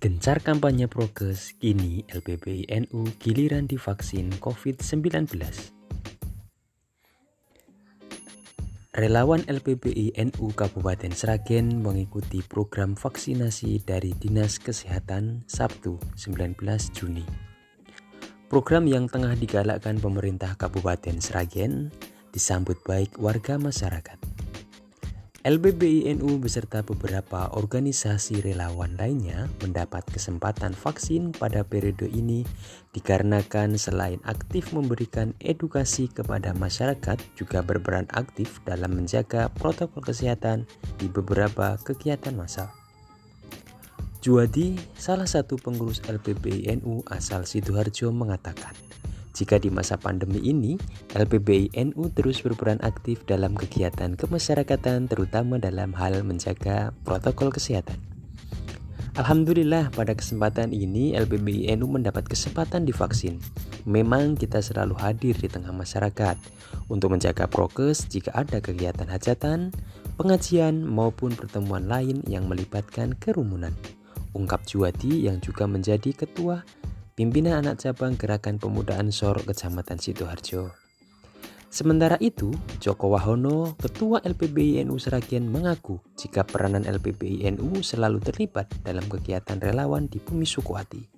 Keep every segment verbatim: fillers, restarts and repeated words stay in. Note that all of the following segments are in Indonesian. Gencar kampanye prokes, kini L B B I N U giliran divaksin covid sembilan belas. Relawan L B B I N U Kabupaten Sragen mengikuti program vaksinasi dari Dinas Kesehatan Sabtu sembilan belas Juni. Program yang tengah digalakkan pemerintah Kabupaten Sragen disambut baik warga masyarakat. L B B I N U beserta beberapa organisasi relawan lainnya mendapat kesempatan vaksin pada periode ini dikarenakan selain aktif memberikan edukasi kepada masyarakat juga berperan aktif dalam menjaga protokol kesehatan di beberapa kegiatan massal. Juwadi, salah satu pengurus L B B I N U asal Sidoharjo, mengatakan jika di masa pandemi ini, L P B I N U terus berperan aktif dalam kegiatan kemasyarakatan terutama dalam hal menjaga protokol kesehatan. Alhamdulillah pada kesempatan ini L P B I N U mendapat kesempatan divaksin. Memang kita selalu hadir di tengah masyarakat untuk menjaga prokes jika ada kegiatan hajatan, pengajian maupun pertemuan lain yang melibatkan kerumunan, ungkap Juwadi yang juga menjadi ketua Pimpinan Anak Cabang Gerakan Pemudaan Sorok Kecamatan Sidoharjo. Sementara itu, Joko Wahono, Ketua L P B I N U Sragen, mengaku jika peranan L P B I N U selalu terlibat dalam kegiatan relawan di Bumi Sukuhati.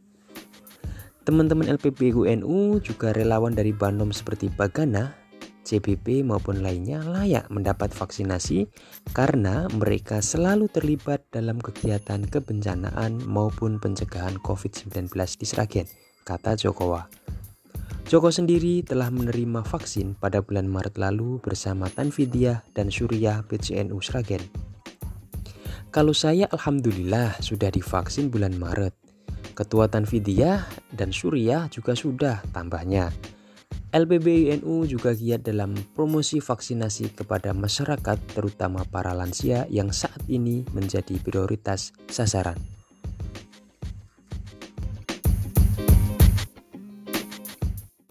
Teman-teman L P B I N U juga relawan dari Banom seperti Bagana, C B P maupun lainnya layak mendapat vaksinasi karena mereka selalu terlibat dalam kegiatan kebencanaan maupun pencegahan covid sembilan belas di Sragen, kata Joko. Joko sendiri telah menerima vaksin pada bulan Maret lalu bersama Tanfidyah dan Surya B S N U Sragen. Kalau saya alhamdulillah sudah divaksin bulan Maret. Ketua Tanfidyah dan Surya juga sudah, tambahnya. L P B I N U juga giat dalam promosi vaksinasi kepada masyarakat terutama para lansia yang saat ini menjadi prioritas sasaran.